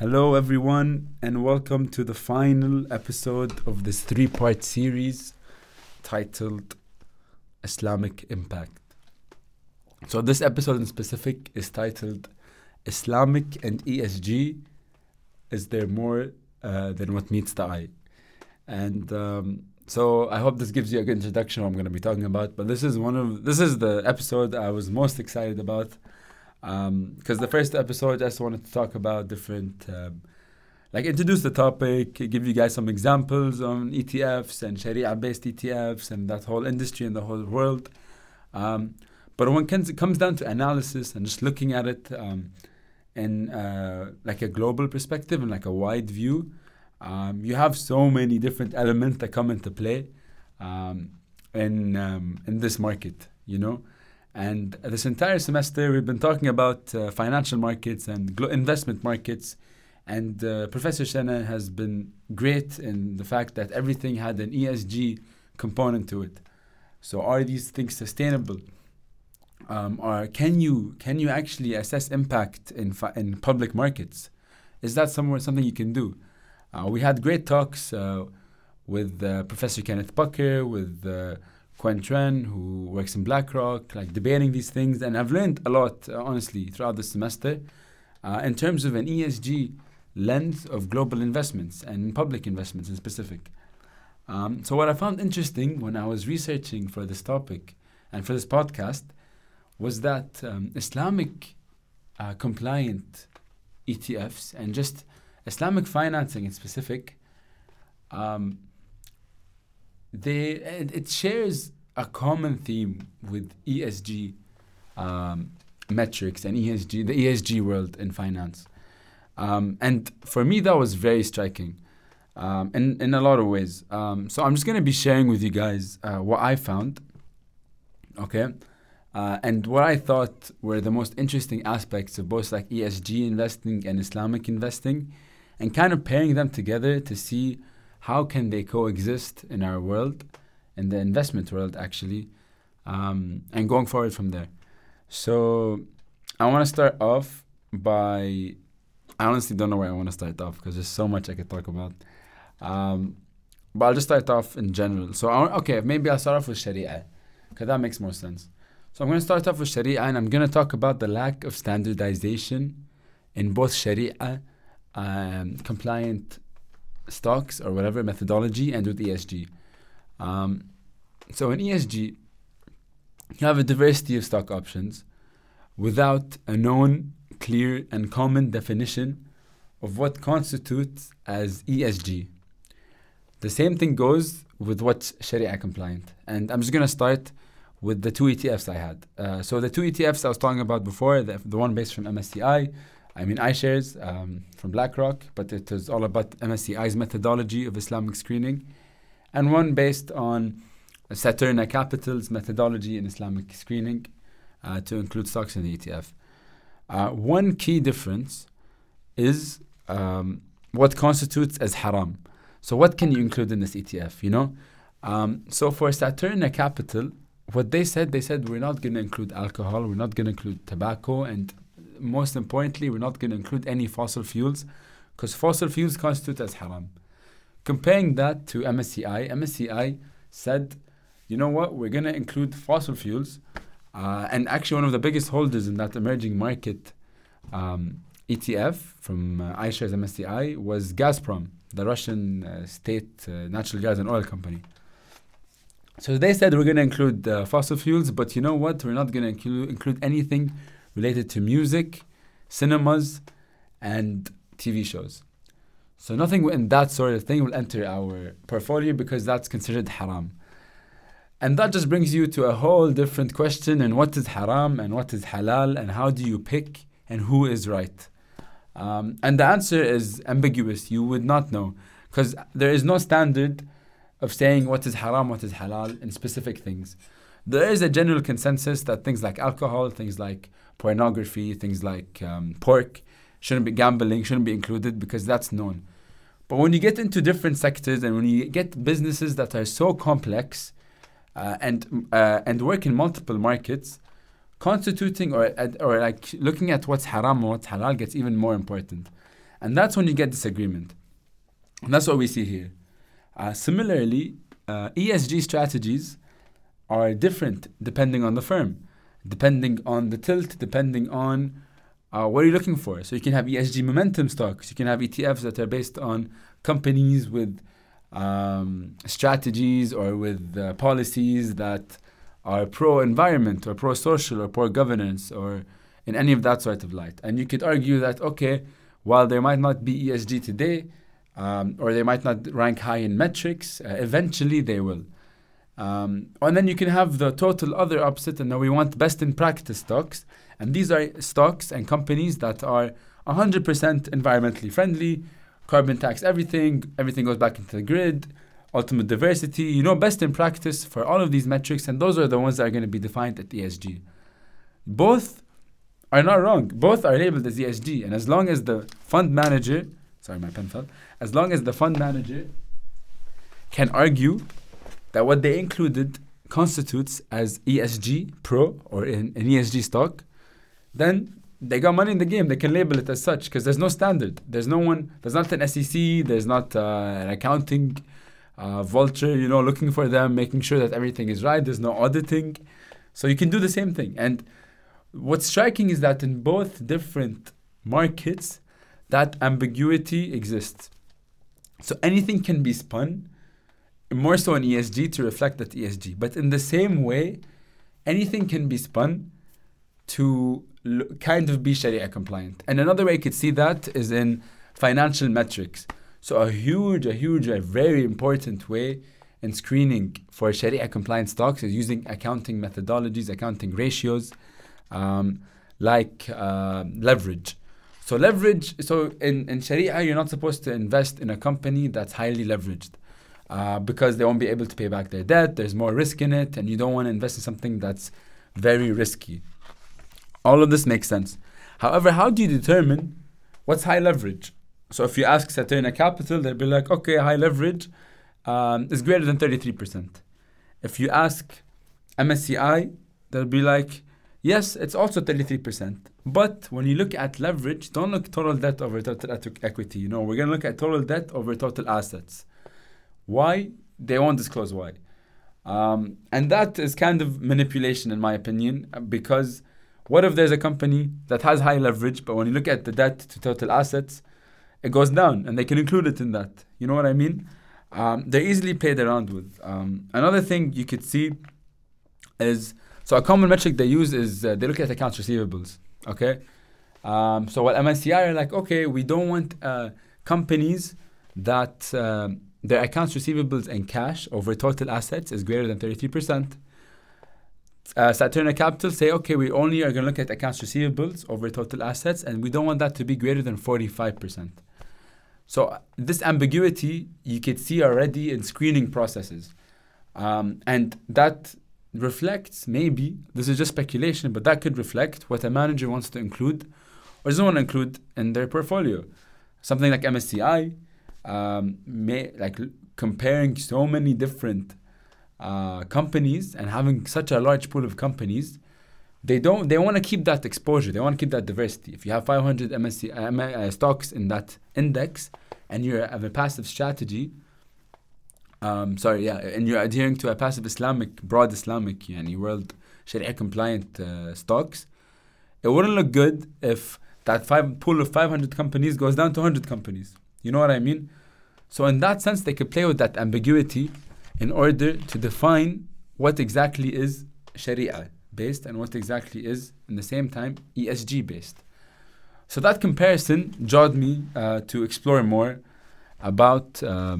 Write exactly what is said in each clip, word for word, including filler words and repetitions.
Hello everyone, and welcome to the final episode of this three-part series titled Islamic Impact. So this episode in specific is titled Islamic and E S G, is there more uh, than what meets the eye? And um, so I hope this gives you a good introduction of what I'm going to be talking about, but this is one of this is the episode I was most excited about. Because um, the first episode, I just wanted to talk about different, um, like introduce the topic, give you guys some examples on E T Fs and Sharia-based E T Fs and that whole industry and the whole world. Um, but when it comes down to analysis and just looking at it um, in uh, like a global perspective and like a wide view, um, you have so many different elements that come into play um, in um, in this market, you know. And this entire semester, we've been talking about uh, financial markets and glo- investment markets. And uh, Professor Shena has been great in the fact that everything had an E S G component to it. So are these things sustainable? Um, or can you can you actually assess impact in fi- in public markets? Is that somewhere something you can do? Uh, we had great talks uh, with uh, Professor Kenneth Pucker, with uh, Tran, who works in BlackRock, like debating these things, and I've learned a lot, uh, honestly, throughout the semester, uh, in terms of an E S G lens of global investments and public investments in specific. Um, so what I found interesting when I was researching for this topic and for this podcast was that um, Islamic uh, compliant E T Fs and just Islamic financing in specific, um, they it, it shares a common theme with E S G um, metrics and E S G, the E S G world in finance. Um, and for me, that was very striking um, in, in a lot of ways. Um, so I'm just going to be sharing with you guys uh, what I found, okay? Uh, and what I thought were the most interesting aspects of both like E S G investing and Islamic investing, and kind of pairing them together to see how can they coexist in our world, in the investment world, actually, um, and going forward from there. So I want to start off by, I honestly don't know where I want to start off because there's so much I could talk about. Um, but I'll just start off in general. So, I, okay, maybe I'll start off with Sharia because that makes more sense. So I'm going to start off with Sharia, and I'm going to talk about the lack of standardization in both Sharia um, compliant stocks or whatever methodology and with E S G. Um, so in E S G, you have a diversity of stock options without a known, clear, and common definition of what constitutes as E S G. The same thing goes with what's Sharia compliant. And I'm just going to start with the two E T Fs I had. Uh, so the two E T Fs I was talking about before, the, the one based from M S C I, I mean iShares um, from BlackRock, but it was all about M S C I's methodology of Islamic screening, and one based on Saturna Capital's methodology in Islamic screening uh, to include stocks in the E T F. Uh, one key difference is um, what constitutes as haram. So what can you include in this E T F, you know? Um, so for Saturna Capital, what they said, they said we're not going to include alcohol, we're not going to include tobacco, and most importantly, we're not going to include any fossil fuels because fossil fuels constitute as haram. Comparing that to M S C I, M S C I said, you know what, we're going to include fossil fuels. Uh, and actually one of the biggest holders in that emerging market um, E T F from uh, iShares M S C I was Gazprom, the Russian uh, state uh, natural gas and oil company. So they said we're going to include uh, fossil fuels, but you know what, we're not going to inclu- include anything related to music, cinemas, and T V shows. So nothing in that sort of thing will enter our portfolio because that's considered haram. And that just brings you to a whole different question and what is haram and what is halal and how do you pick and who is right? Um, and the answer is ambiguous. You would not know because there is no standard of saying what is haram, what is halal in specific things. There is a general consensus that things like alcohol, things like pornography, things like um, pork, shouldn't be gambling, shouldn't be included because that's known. But when you get into different sectors and when you get businesses that are so complex uh, and uh, and work in multiple markets, constituting or or like looking at what's haram or what's halal gets even more important. And that's when you get disagreement. And that's what we see here. Uh, similarly, uh, E S G strategies are different depending on the firm, depending on the tilt, depending on uh, what you're looking for. So you can have E S G momentum stocks. You can have E T Fs that are based on companies with um, strategies or with uh, policies that are pro-environment or pro-social or pro-governance or in any of that sort of light. And you could argue that, okay, while there might not be E S G today, um, or they might not rank high in metrics, uh, eventually they will. Um, and then you can have the total other opposite, and now we want best in practice stocks. And these are stocks and companies that are one hundred percent environmentally friendly, carbon tax everything, everything goes back into the grid, ultimate diversity, you know, best in practice for all of these metrics. And those are the ones that are going to be defined at E S G. Both are not wrong. Both are labeled as E S G. And as long as the fund manager, sorry, my pen fell, as long as the fund manager can argue that what they included constitutes as E S G pro or an E S G stock, then they got money in the game. They can label it as such because there's no standard. There's no one, there's not an S E C, there's not uh, an accounting uh, vulture, you know, looking for them, making sure that everything is right. There's no auditing. So you can do the same thing. And what's striking is that in both different markets, that ambiguity exists. So anything can be spun, more so in E S G, to reflect that E S G. But in the same way, anything can be spun to l- kind of be Sharia compliant. And another way you could see that is in financial metrics. So a huge, a huge, a very important way in screening for Sharia compliant stocks is using accounting methodologies, accounting ratios, um, like uh, leverage. So leverage, so in, in Sharia, you're not supposed to invest in a company that's highly leveraged. Uh, because they won't be able to pay back their debt, there's more risk in it, and you don't want to invest in something that's very risky. All of this makes sense. However, how do you determine what's high leverage? So if you ask Saturna Capital, they'll be like, okay, high leverage um, is greater than thirty-three percent. If you ask M S C I, they'll be like, yes, it's also thirty-three percent. But when you look at leverage, don't look total debt over total equity. You know, we're going to look at total debt over total assets. Why? They won't disclose why. Um, and that is kind of manipulation, in my opinion, because what if there's a company that has high leverage, but when you look at the debt to total assets, it goes down, and they can include it in that. You know what I mean? Um, they're easily played around with. Um, another thing you could see is, so a common metric they use is uh, they look at accounts receivables, okay? Um, so what M S C I are like, okay, we don't want uh, companies that... Uh, their accounts receivables and cash over total assets is greater than thirty-three percent. Uh, Saturna Capital say, okay, we only are going to look at accounts receivables over total assets, and we don't want that to be greater than forty-five percent. So uh, this ambiguity you could see already in screening processes. Um, and that reflects maybe, this is just speculation, but that could reflect what a manager wants to include or doesn't want to include in their portfolio. Something like M S C I, Um, may, like l- comparing so many different uh, companies and having such a large pool of companies, they don't. They want to keep that exposure. They want to keep that diversity. If you have five hundred M S C I, uh, stocks in that index, and you have a passive strategy, um, sorry, yeah, and you're adhering to a passive Islamic, broad Islamic, yani world Sharia compliant uh, stocks, it wouldn't look good if that five pool of five hundred companies goes down to one hundred companies. You know what I mean? So in that sense, they could play with that ambiguity in order to define what exactly is Sharia-based and what exactly is, in the same time, E S G-based. So that comparison jarred me uh, to explore more about um,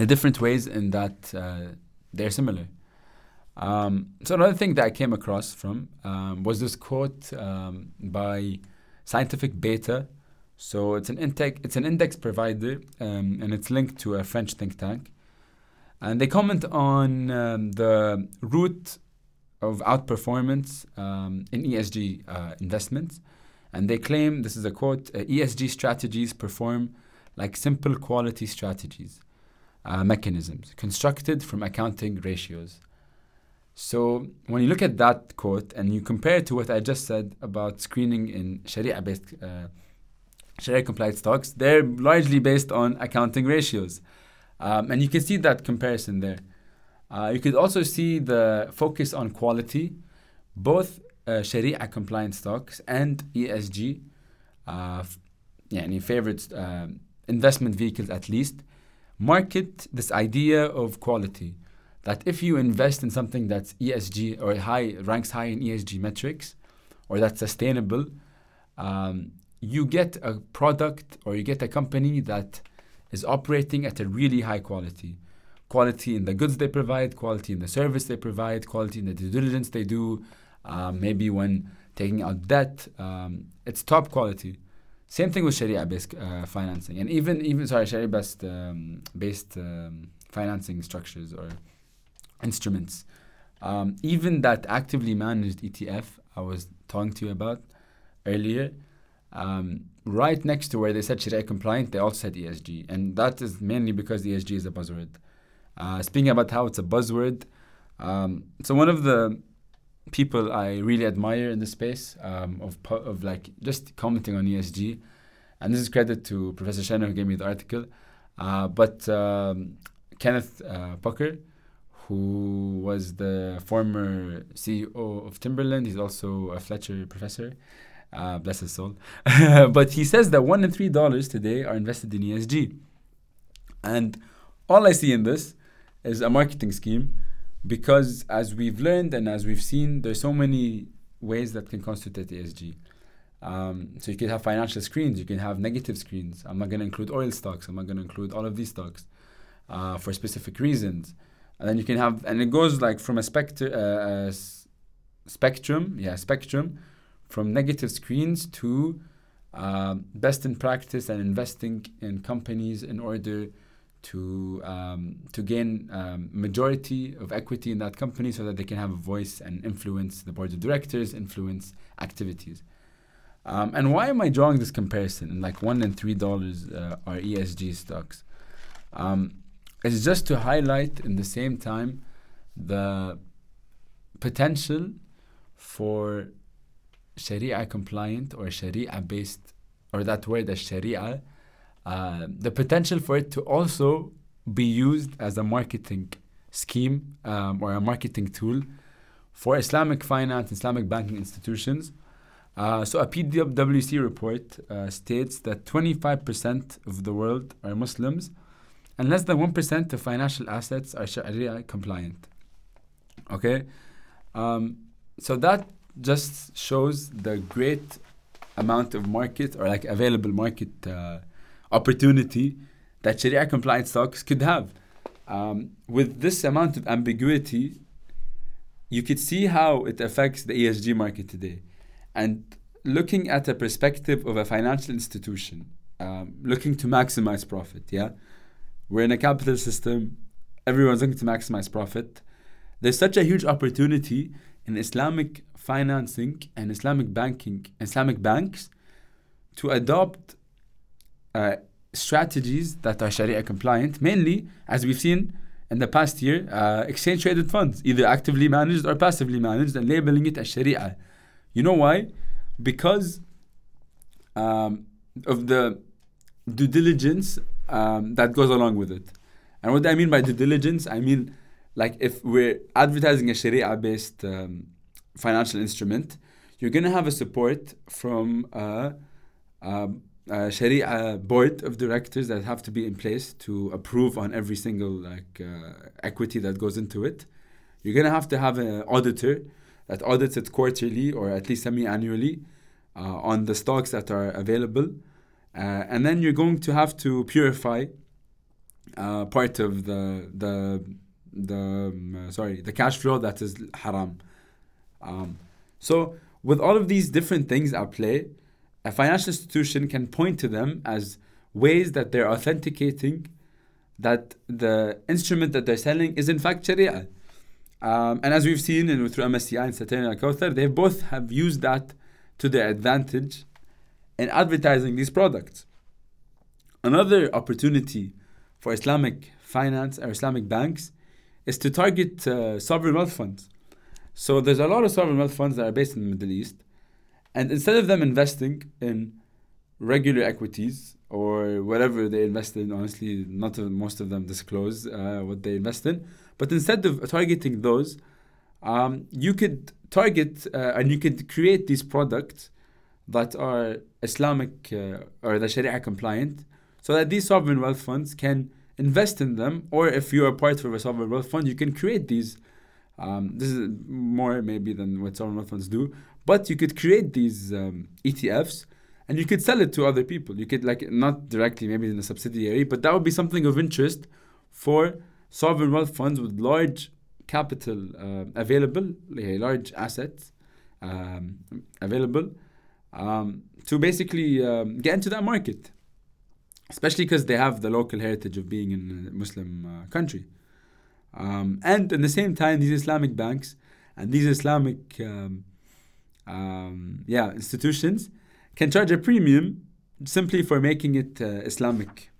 the different ways in that uh, they're similar. Um, so another thing that I came across from um, was this quote um, by Scientific Beta. So it's an index, it's an index provider, um, and it's linked to a French think tank. And they comment on um, the route of outperformance um, in E S G uh, investments. And they claim, this is a quote, uh, E S G strategies perform like simple quality strategies, uh, mechanisms constructed from accounting ratios. So when you look at that quote and you compare it to what I just said about screening in Sharia-based uh Sharia-compliant stocks, they're largely based on accounting ratios. Um, and you can see that comparison there. Uh, you could also see the focus on quality. Both uh, Sharia-compliant stocks and E S G, uh, f- yani favorite uh, investment vehicles at least, market this idea of quality. That if you invest in something that's E S G or high ranks high in E S G metrics, or that's sustainable, um, you get a product or you get a company that is operating at a really high quality. Quality in the goods they provide, quality in the service they provide, quality in the due diligence they do, uh, maybe when taking out debt, um, it's top quality. Same thing with Sharia-based uh, financing, and even, even sorry, Sharia-based um, based, um, financing structures or instruments. Um, even that actively managed E T F I was talking to you about earlier, um, right next to where they said Sharia compliant, they also said E S G. And that is mainly because E S G is a buzzword. Uh, speaking about how it's a buzzword, um, so one of the people I really admire in the space um, of of like just commenting on E S G, and this is credit to Professor Shena who gave me the article, uh, but um, Kenneth uh, Pucker, who was the former C E O of Timberland, he's also a Fletcher professor, uh, bless his soul, but he says that one in three dollars today are invested in E S G. And all I see in this is a marketing scheme, because as we've learned and as we've seen, there's so many ways that can constitute E S G. Um, so you can have financial screens, you can have negative screens. I'm not going to include oil stocks, I'm not going to include all of these stocks uh, for specific reasons. And then you can have, and it goes like from a, spectr- uh, a s- spectrum, yeah, spectrum, from negative screens to uh, best in practice and investing in companies in order to um, to gain um, majority of equity in that company so that they can have a voice and influence the board of directors, influence activities. Um, and why am I drawing this comparison? And like one and three dollars uh, are E S G stocks. Um, It's just to highlight in the same time the potential for Sharia compliant or Sharia based, or that word as Sharia, uh, the potential for it to also be used as a marketing scheme um, or a marketing tool for Islamic finance, Islamic banking institutions. Uh, so a P W C report uh, states that twenty-five percent of the world are Muslims, and less than one percent of financial assets are Sharia compliant. Okay? Um, so that just shows the great amount of market or like available market uh, opportunity that Sharia compliant stocks could have. Um, with this amount of ambiguity, you could see how it affects the E S G market today. And looking at a perspective of a financial institution, um, looking to maximize profit, yeah? We're in a capital system. Everyone's looking to maximize profit. There's such a huge opportunity in Islamic financing and Islamic banking, Islamic banks, to adopt uh, strategies that are Sharia compliant, mainly, as we've seen in the past year, uh, exchange-traded funds, either actively managed or passively managed, and labeling it as Sharia. You know why? Because um, of the due diligence Um, that goes along with it. And what I mean by due diligence, I mean like if we're advertising a Sharia-based um, financial instrument, you're going to have a support from uh, uh, a Sharia board of directors that have to be in place to approve on every single like uh, equity that goes into it. You're going to have to have an auditor that audits it quarterly or at least semi-annually uh, on the stocks that are available. Uh, and then you're going to have to purify uh, part of the the the um, sorry the cash flow that is haram. Um, so with all of these different things at play, a financial institution can point to them as ways that they're authenticating that the instrument that they're selling is in fact Sharia. Um, and as we've seen in through M S C I and Saturna Capital, they both have used that to their advantage in advertising these products. Another opportunity for Islamic finance or Islamic banks is to target uh, sovereign wealth funds. So there's a lot of sovereign wealth funds that are based in the Middle East, and instead of them investing in regular equities or whatever they invest in. Honestly, not most of them disclose uh, what they invest in. But instead of targeting those, um, you could target uh, and you could create these products that are Islamic uh, or the Sharia compliant, so that these sovereign wealth funds can invest in them. Or if you are part of a sovereign wealth fund, you can create these. Um, this is more maybe than what sovereign wealth funds do, but you could create these um, E T Fs and you could sell it to other people. You could, like, not directly, maybe in a subsidiary, but that would be something of interest for sovereign wealth funds with large capital uh, available, large assets um, available um, to basically um, get into that market, especially because they have the local heritage of being in a Muslim uh, country. Um, and at the same time, these Islamic banks and these Islamic um, um, yeah, institutions can charge a premium simply for making it uh, Islamic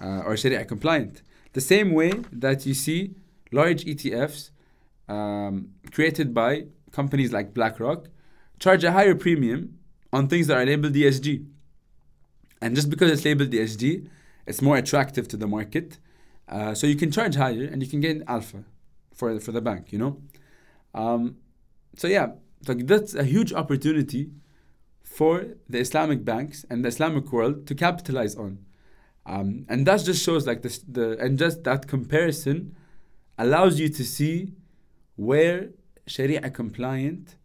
uh, or Sharia compliant. The same way that you see large E T Fs um, created by companies like BlackRock charge a higher premium on things that are labeled E S G. And just because it's labeled E S G, it's more attractive to the market. Uh, so you can charge higher and you can gain alpha for, for the bank, you know? Um, so yeah, like that's a huge opportunity for the Islamic banks and the Islamic world to capitalize on. Um, and that just shows like this, the, and just that comparison allows you to see where Sharia compliant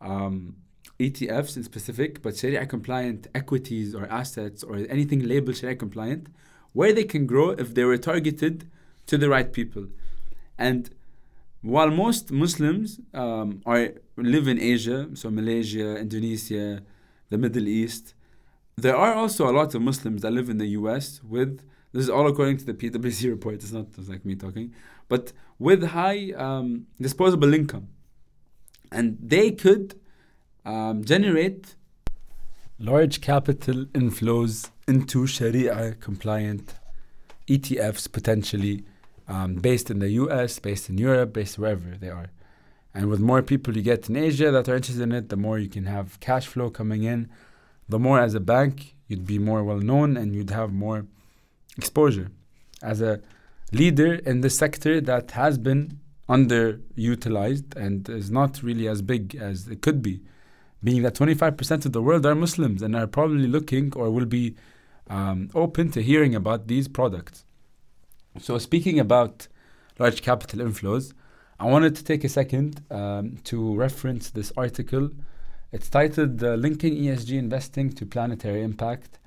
um, E T Fs in specific, but Sharia compliant equities or assets or anything labeled Sharia compliant, where they can grow if they were targeted to the right people. And while most Muslims um, are live in Asia, so Malaysia, Indonesia, the Middle East, there are also a lot of Muslims that live in the U S with, this is all according to the P W C report, it's not it's like me talking, but with high um, disposable income. And they could um, generate large capital inflows into Sharia-compliant E T Fs, potentially um, based in the U S, based in Europe, based wherever they are. And with more people you get in Asia that are interested in it, the more you can have cash flow coming in, the more as a bank you'd be more well-known and you'd have more exposure as a leader in the sector that has been underutilized and is not really as big as it could be, being that twenty-five percent of the world are Muslims and are probably looking or will be um, open to hearing about these products. So speaking about large capital inflows, I wanted to take a second um, to reference this article. It's titled uh, Linking E S G Investing to Planetary Impact.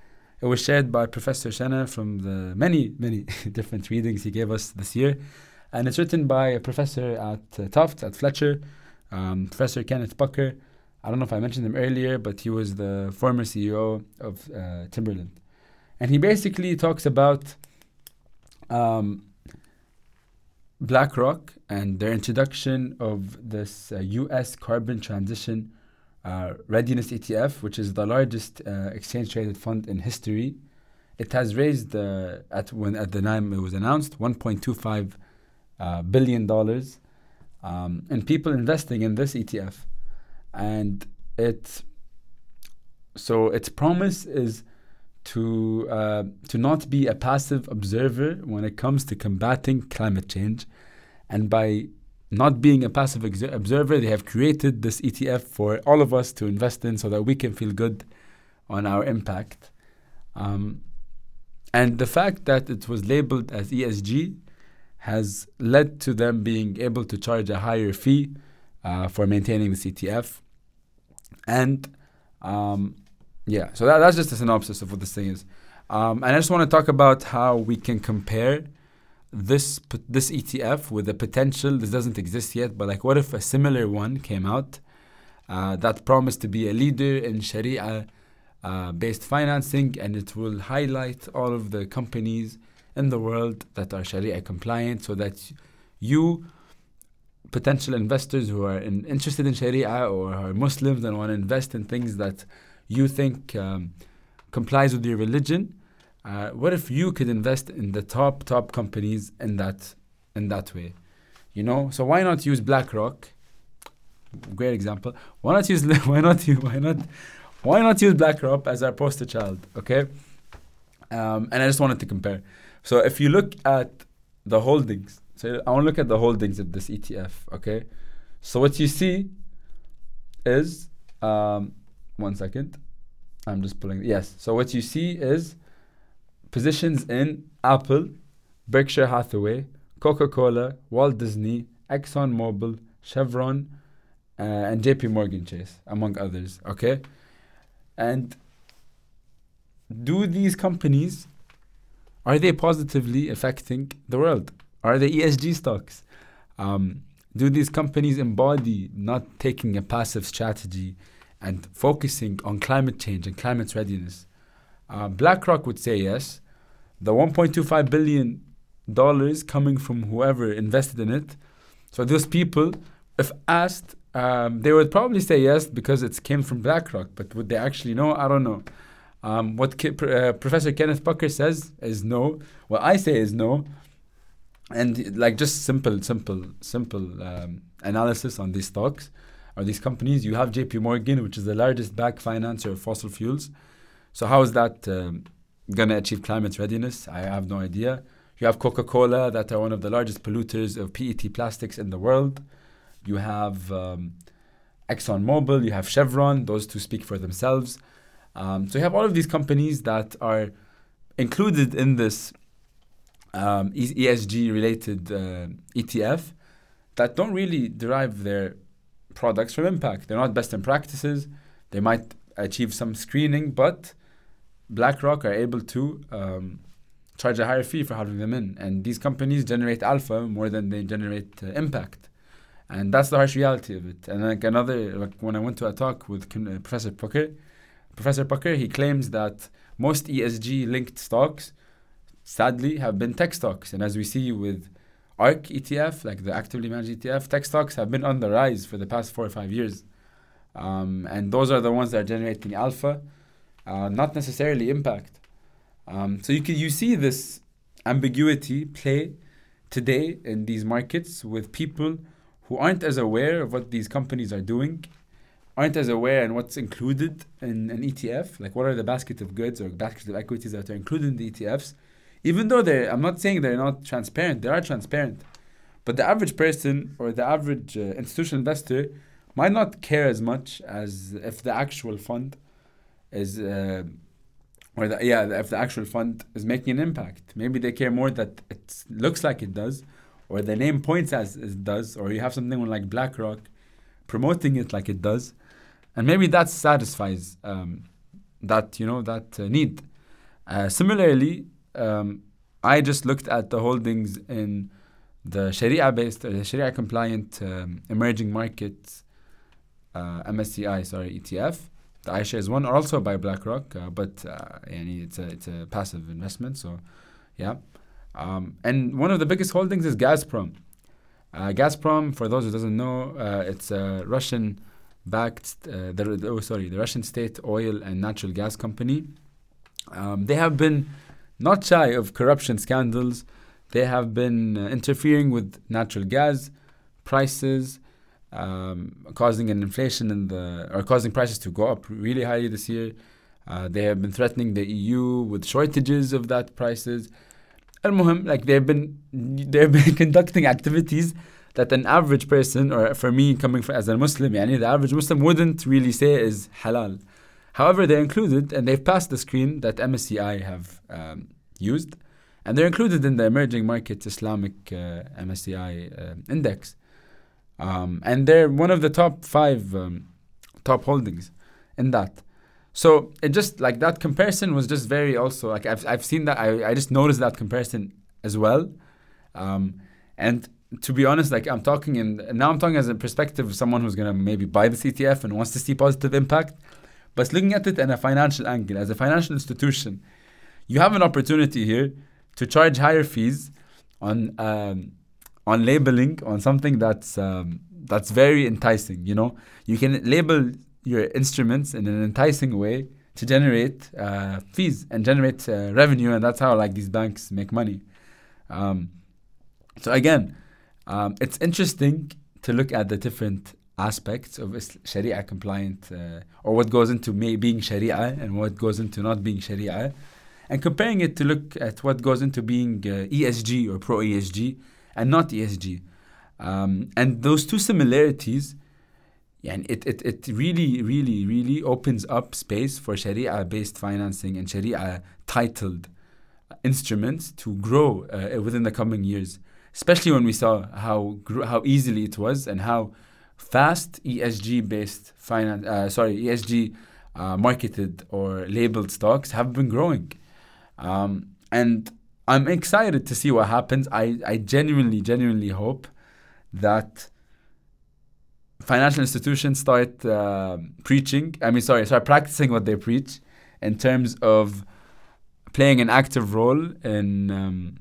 It was shared by Professor Shena from the many, many different readings he gave us this year. And it's written by a professor at uh, Tufts, at Fletcher, um, Professor Kenneth Pucker. I don't know if I mentioned him earlier, but he was the former C E O of uh, Timberland. And he basically talks about um, BlackRock and their introduction of this uh, U S Carbon Transition uh, Readiness E T F, which is the largest uh, exchange-traded fund in history. It has raised, uh, at when at the time it was announced, one point two five uh, billion dollars, um, and people investing in this E T F. And it, so its promise is to uh, to not be a passive observer when it comes to combating climate change. And by not being a passive ex- observer, they have created this E T F for all of us to invest in so that we can feel good on our impact. Um, and the fact that it was labeled as E S G has led to them being able to charge a higher fee uh, for maintaining this E T F. And um, yeah, so that, that's just a synopsis of what this thing is. Um, and I just want to talk about how we can compare this this E T F with the potential. This doesn't exist yet, but like, what if a similar one came out uh, that promised to be a leader in Sharia-based uh, financing, and it will highlight all of the companies in the world that are Sharia compliant, so that you potential investors who are in, interested in Sharia or are Muslims and want to invest in things that you think um, complies with your religion, uh, what if you could invest in the top, top companies in that in that way? You know, so why not use BlackRock? Great example. Why not use why not why not Why not use BlackRock as our poster child, okay? Um, and I just wanted to compare. So if you look at the holdings, so I want to look at the holdings of this E T F, okay? So what you see is, um, one second, I'm just pulling, yes. So what you see is positions in Apple, Berkshire Hathaway, Coca-Cola, Walt Disney, ExxonMobil, Chevron, uh, and J P Morgan Chase, among others, okay? And do these companies, are they positively affecting the world? Are they E S G stocks? Um, do these companies embody not taking a passive strategy and focusing on climate change and climate readiness? Uh, BlackRock would say yes. The one point two five billion dollars coming from whoever invested in it. So those people, if asked, um, they would probably say yes because it came from BlackRock. But would they actually know? I don't know. Um, what K- uh, Professor Kenneth Pucker says is no. What I say is no. And like just simple, simple, simple um, analysis on these stocks or these companies. You have J P Morgan, which is the largest bank financer of fossil fuels. So how is that um, going to achieve climate readiness? I have no idea. You have Coca-Cola, that are one of the largest polluters of P E T plastics in the world. You have um, ExxonMobil, you have Chevron. Those two speak for themselves. Um, so you have all of these companies that are included in this Um, E S G-related uh, E T F that don't really derive their products from impact. They're not best in practices. They might achieve some screening, but BlackRock are able to um, charge a higher fee for having them in. And these companies generate alpha more than they generate uh, impact. And that's the harsh reality of it. And like another, like when I went to a talk with uh, Professor Pucker, Professor Pucker, he claims that most E S G-linked stocks sadly have been tech stocks. And as we see with ARK E T F, like the actively managed E T F, tech stocks have been on the rise for the past four or five years. Um, and those are the ones that are generating alpha, uh, not necessarily impact. Um, so you can, you see this ambiguity play today in these markets with people who aren't as aware of what these companies are doing, aren't as aware and what's included in an E T F, like what are the basket of goods or basket of equities that are included in the E T Fs. Even though they're, I'm not saying they're not transparent, they are transparent. But the average person or the average uh, institutional investor might not care as much as if the actual fund is, uh, or the, yeah, if the actual fund is making an impact. Maybe they care more that it looks like it does, or the name points as it does, or you have something like BlackRock promoting it like it does. And maybe that satisfies um, that, you know, that uh, need. Uh, similarly, Um, I just looked at the holdings in the Sharia-based, or the Sharia-compliant um, emerging markets, uh, M S C I, sorry, E T F. The iShares one are also by BlackRock, uh, but uh, it's a it's a passive investment. So, yeah. Um, and one of the biggest holdings is Gazprom. Uh, Gazprom, for those who doesn't know, uh, it's a Russian-backed, uh, the, oh sorry, the Russian state oil and natural gas company. Um, they have been not shy of corruption scandals. They have been uh, interfering with natural gas prices, um, causing an inflation in the, or causing prices to go up really highly this year. Uh, they have been threatening the E U with shortages of that prices. Al-Muhim, like they've been, they've been conducting activities that an average person, or for me coming from, as a Muslim, yani the average Muslim wouldn't really say is halal. However, they're included, and they've passed the screen that M S C I have um, used, and they're included in the Emerging Markets Islamic uh, M S C I uh, Index. Um, and they're one of the top five um, top holdings in that. So it just, like that comparison was just very also, like I've I've seen that, I, I just noticed that comparison as well. Um, and to be honest, like I'm talking, in now I'm talking as a perspective of someone who's going to maybe buy this E T F and wants to see positive impact. But looking at it in a financial angle, as a financial institution, you have an opportunity here to charge higher fees on um, on labeling, on something that's um, that's very enticing. You know, you can label your instruments in an enticing way to generate uh, fees and generate uh, revenue, and that's how like these banks make money. Um, so again, um, it's interesting to look at the different aspects of Sharia compliant uh, or what goes into may being Sharia and what goes into not being Sharia, and comparing it to look at what goes into being uh, E S G or pro E S G and not E S G. Um, and those two similarities, and it, it, it really, really, really opens up space for Sharia-based financing and Sharia-titled instruments to grow uh, within the coming years, especially when we saw how gr- how easily it was and how fast E S G-based finance, uh, sorry, E S G uh, marketed or labeled stocks have been growing. Um, and I'm excited to see what happens. I, I genuinely, genuinely hope that financial institutions start uh, preaching, I mean, sorry, start practicing what they preach in terms of playing an active role in um,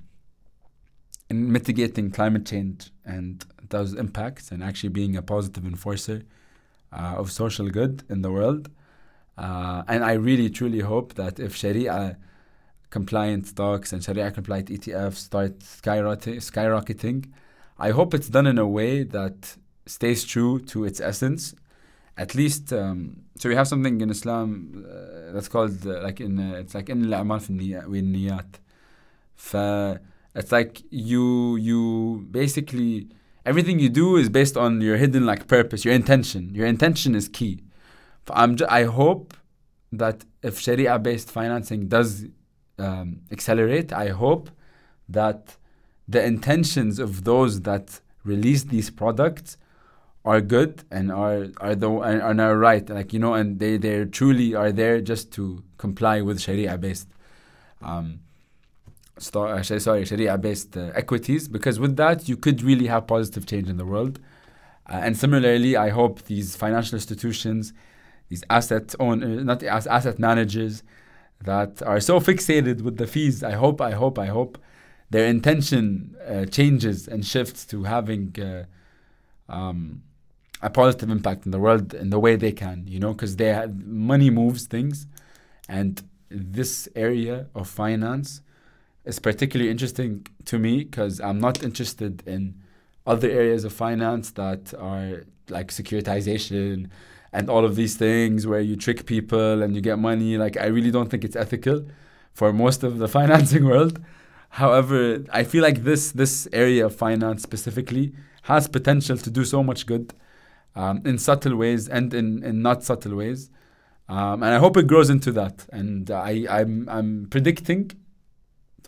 in mitigating climate change and those impacts, and actually being a positive enforcer uh, of social good in the world. Uh, and I really, truly hope that if Sharia-compliant stocks and Sharia-compliant E T Fs start skyrocketing, skyrocketing, I hope it's done in a way that stays true to its essence, at least. Um, so we have something in Islam uh, that's called uh, like in uh, it's like in al-amal fi niyat. Fa it's like you you basically everything you do is based on your hidden like purpose, your intention. Your intention is key. I'm ju- I hope that if Sharia-based financing does um, accelerate, I hope that the intentions of those that release these products are good and are are the are now right, like, you know, and they they truly are there just to comply with Sharia-based, um, st- sorry, Sharia-based uh, equities, because with that you could really have positive change in the world. Uh, and similarly, I hope these financial institutions, these asset owners, not as asset managers, that are so fixated with the fees, I hope, I hope, I hope, their intention uh, changes and shifts to having. Uh, um, A positive impact in the world in the way they can, you know, because they have, money moves things, and this area of finance is particularly interesting to me because I'm not interested in other areas of finance that are like securitization and all of these things where you trick people and you get money. Like, I really don't think it's ethical for most of the financing world. However, I feel like this this area of finance specifically has potential to do so much good um, in subtle ways and in, in not subtle ways. Um, and I hope it grows into that. And I, I'm I'm predicting,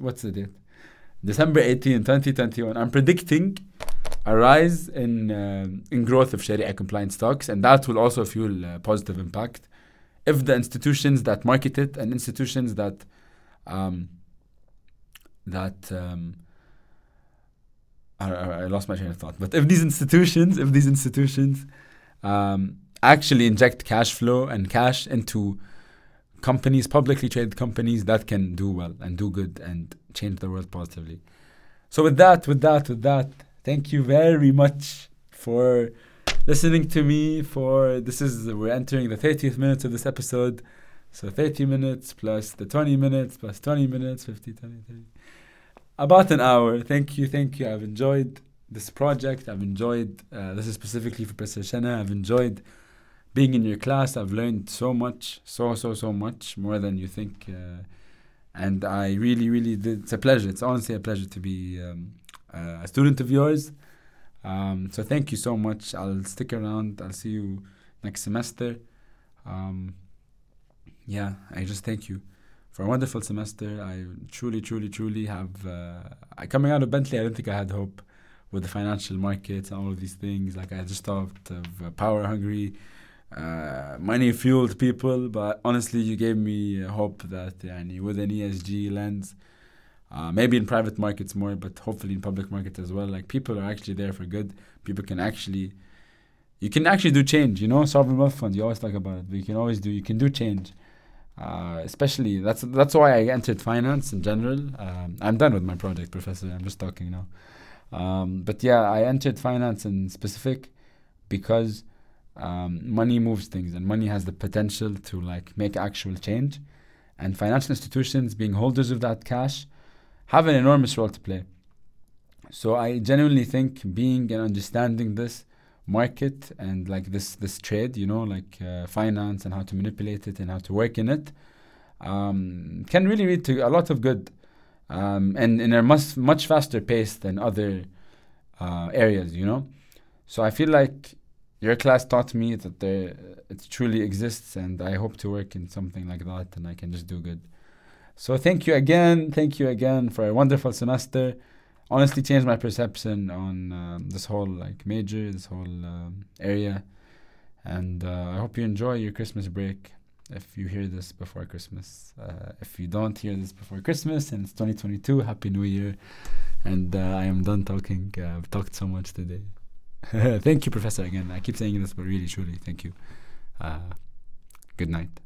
what's the date? December eighteenth, twenty twenty-one. I'm predicting a rise in uh, in growth of Sharia-compliant stocks, and that will also fuel uh, positive impact if the institutions that market it and institutions that um, that... Um, I lost my train of thought. But if these institutions, if these institutions um, actually inject cash flow and cash into companies, publicly traded companies that can do well and do good and change the world positively. So with that, with that, with that, thank you very much for listening to me. For this is we're entering the thirtieth minutes of this episode. So thirty minutes plus the twenty minutes plus twenty minutes, fifty, twenty, thirty. About an hour. Thank you, thank you. I've enjoyed this project. I've enjoyed, uh, this is specifically for Professor Shena. I've enjoyed being in your class. I've learned so much, so, so, so much, more than you think. Uh, and I really, really, did. It's a pleasure. It's honestly a pleasure to be um, uh, a student of yours. Um, so thank you so much. I'll stick around. I'll see you next semester. Um, yeah, I just thank you for a wonderful semester. I truly, truly, truly have... Uh, I, coming out of Bentley, I don't think I had hope with the financial markets and all of these things. Like, I just thought of uh, power-hungry, uh, money-fueled people. But honestly, you gave me hope that yani, with an E S G lens, uh, maybe in private markets more, but hopefully in public markets as well, like, people are actually there for good. People can actually... You can actually do change, you know? Sovereign wealth fund, you always talk about it. But you can always do... You can do change. Uh, especially that's that's why I entered finance in general. Um, I'm done with my project, Professor. I'm just talking now. Um, but yeah, I entered finance in specific because um, money moves things, and money has the potential to like make actual change. And financial institutions, being holders of that cash, have an enormous role to play. So I genuinely think being and understanding this market and like this this trade, you know, like uh, finance and how to manipulate it and how to work in it, um, can really lead to a lot of good, um, and in a much much faster pace than other uh, areas, you know. So I feel like your class taught me that there, it truly exists, and I hope to work in something like that, and I can just do good. So thank you again. Thank you again for a wonderful semester. Honestly changed my perception on um, this whole like major, this whole um, area. And uh, I hope you enjoy your Christmas break if you hear this before Christmas. Uh, if you don't hear this before Christmas and it's twenty twenty-two, Happy New Year. And uh, I am done talking. Uh, I've talked so much today. Thank you, Professor, again. I keep saying this, but really, truly, thank you. Uh, good night.